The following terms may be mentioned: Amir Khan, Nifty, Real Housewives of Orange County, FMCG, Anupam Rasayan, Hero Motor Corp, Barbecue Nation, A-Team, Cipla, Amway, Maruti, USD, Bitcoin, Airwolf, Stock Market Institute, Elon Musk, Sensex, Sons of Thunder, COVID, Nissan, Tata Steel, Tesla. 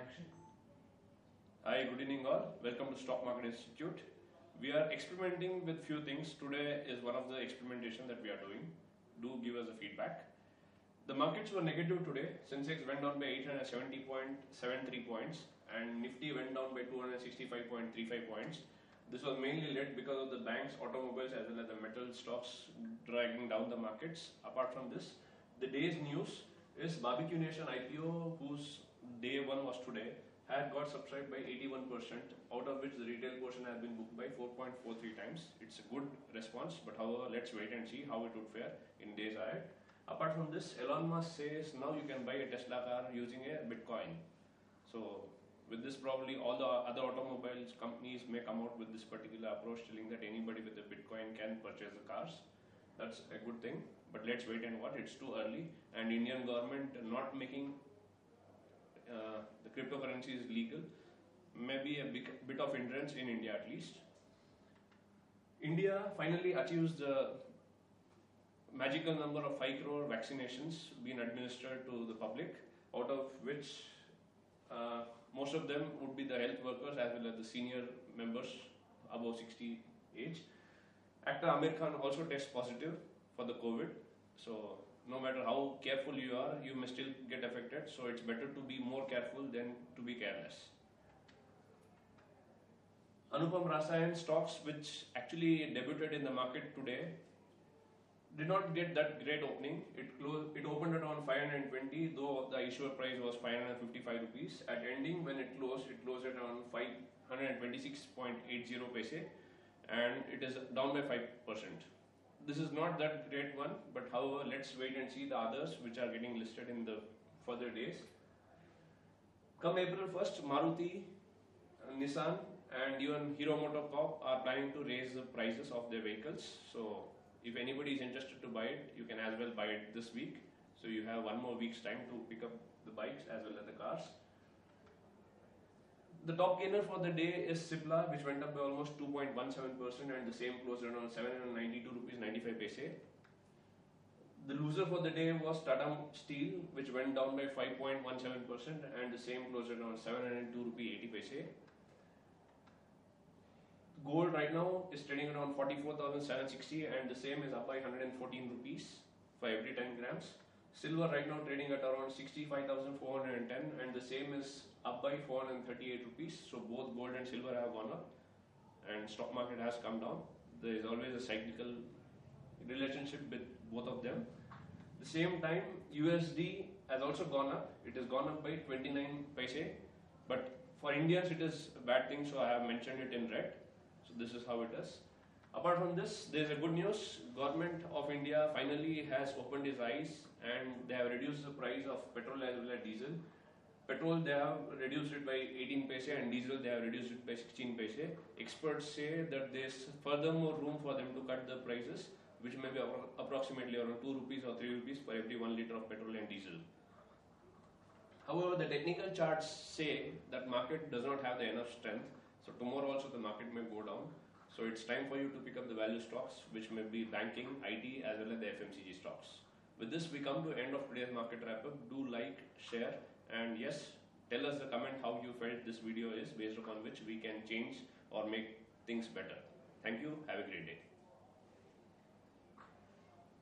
Action. Hi, good evening all. Welcome to Stock Market Institute. We are experimenting with few things. Today is one of the experimentation that we are doing. Do give us a feedback. The markets were negative today. Sensex went down by 870.73 points and Nifty went down by 265.35 points. This was mainly led because of the banks, automobiles as well as the metal stocks dragging down the markets. Apart from this, the day's news is Barbecue Nation IPO, whose day one was today, had got subscribed by 81%, out of which the retail portion has been booked by 4.43 times. It's a good response, but however, let's wait and see how it would fare in days ahead. Apart from this, Elon Musk says now you can buy a Tesla car using a Bitcoin. So with this, probably all the other automobiles companies may come out with this particular approach, telling that anybody with a Bitcoin can purchase the cars. That's a good thing, but let's wait and watch. It's too early, and Indian government not making the cryptocurrencies legal may be a bit of hindrance in India at least. India finally achieves the magical number of 5 crore vaccinations being administered to the public, out of which most of them would be the health workers as well as the senior members above 60 age. Actor Amir Khan also tests positive for the COVID, so no matter how careful you are, you may still get affected, so it's better to be more careful than to be careless. Anupam Rasayan stocks, which actually debuted in the market today, did not get that great opening. It opened around 520, though the issuer price was 555 rupees. At ending, when it closed at around 526.80 paise, and it is down by 5%. This is not that great one, but however, let's wait and see the others which are getting listed in the further days. Come April 1st, Maruti, Nissan and even Hero Motor Corp are planning to raise the prices of their vehicles. So if anybody is interested to buy it, you can as well buy it this week. So you have one more week's time to pick up the bikes as well as the cars. The top gainer for the day is Cipla, which went up by almost 2.17% and the same closed around 792.95 rupees. The loser for the day was Tata Steel, which went down by 5.17% and the same closed around 702.80 rupees. Gold right now is trading around 44,760 and the same is up by 114 rupees for every 10 grams. Silver right now trading at around 65,410 and the same is up by 438 rupees. So both gold and silver have gone up and stock market has come down. There is always a cyclical relationship with both of them. The same time, USD has also gone up. It has gone up by 29 paise. But for Indians, it is a bad thing, so I have mentioned it in red. So this is how it is. Apart from this, there is a good news. Government of India finally has opened its eyes and they have reduced the price of petrol as well as diesel. Petrol they have reduced it by 18 paise and diesel they have reduced it by 16 paise. Experts say that there is furthermore room for them to cut the prices, which may be approximately around 2 rupees or 3 rupees for every 1 litre of petrol and diesel. However, the technical charts say that market does not have the enough strength, so tomorrow also the market may go down. So it's time for you to pick up the value stocks, which may be banking, IT as well as the FMCG stocks. With this, we come to end of today's market wrap-up. Do like, share and yes, tell us the comment how you felt this video is, based upon which we can change or make things better. Thank you. Have a great day.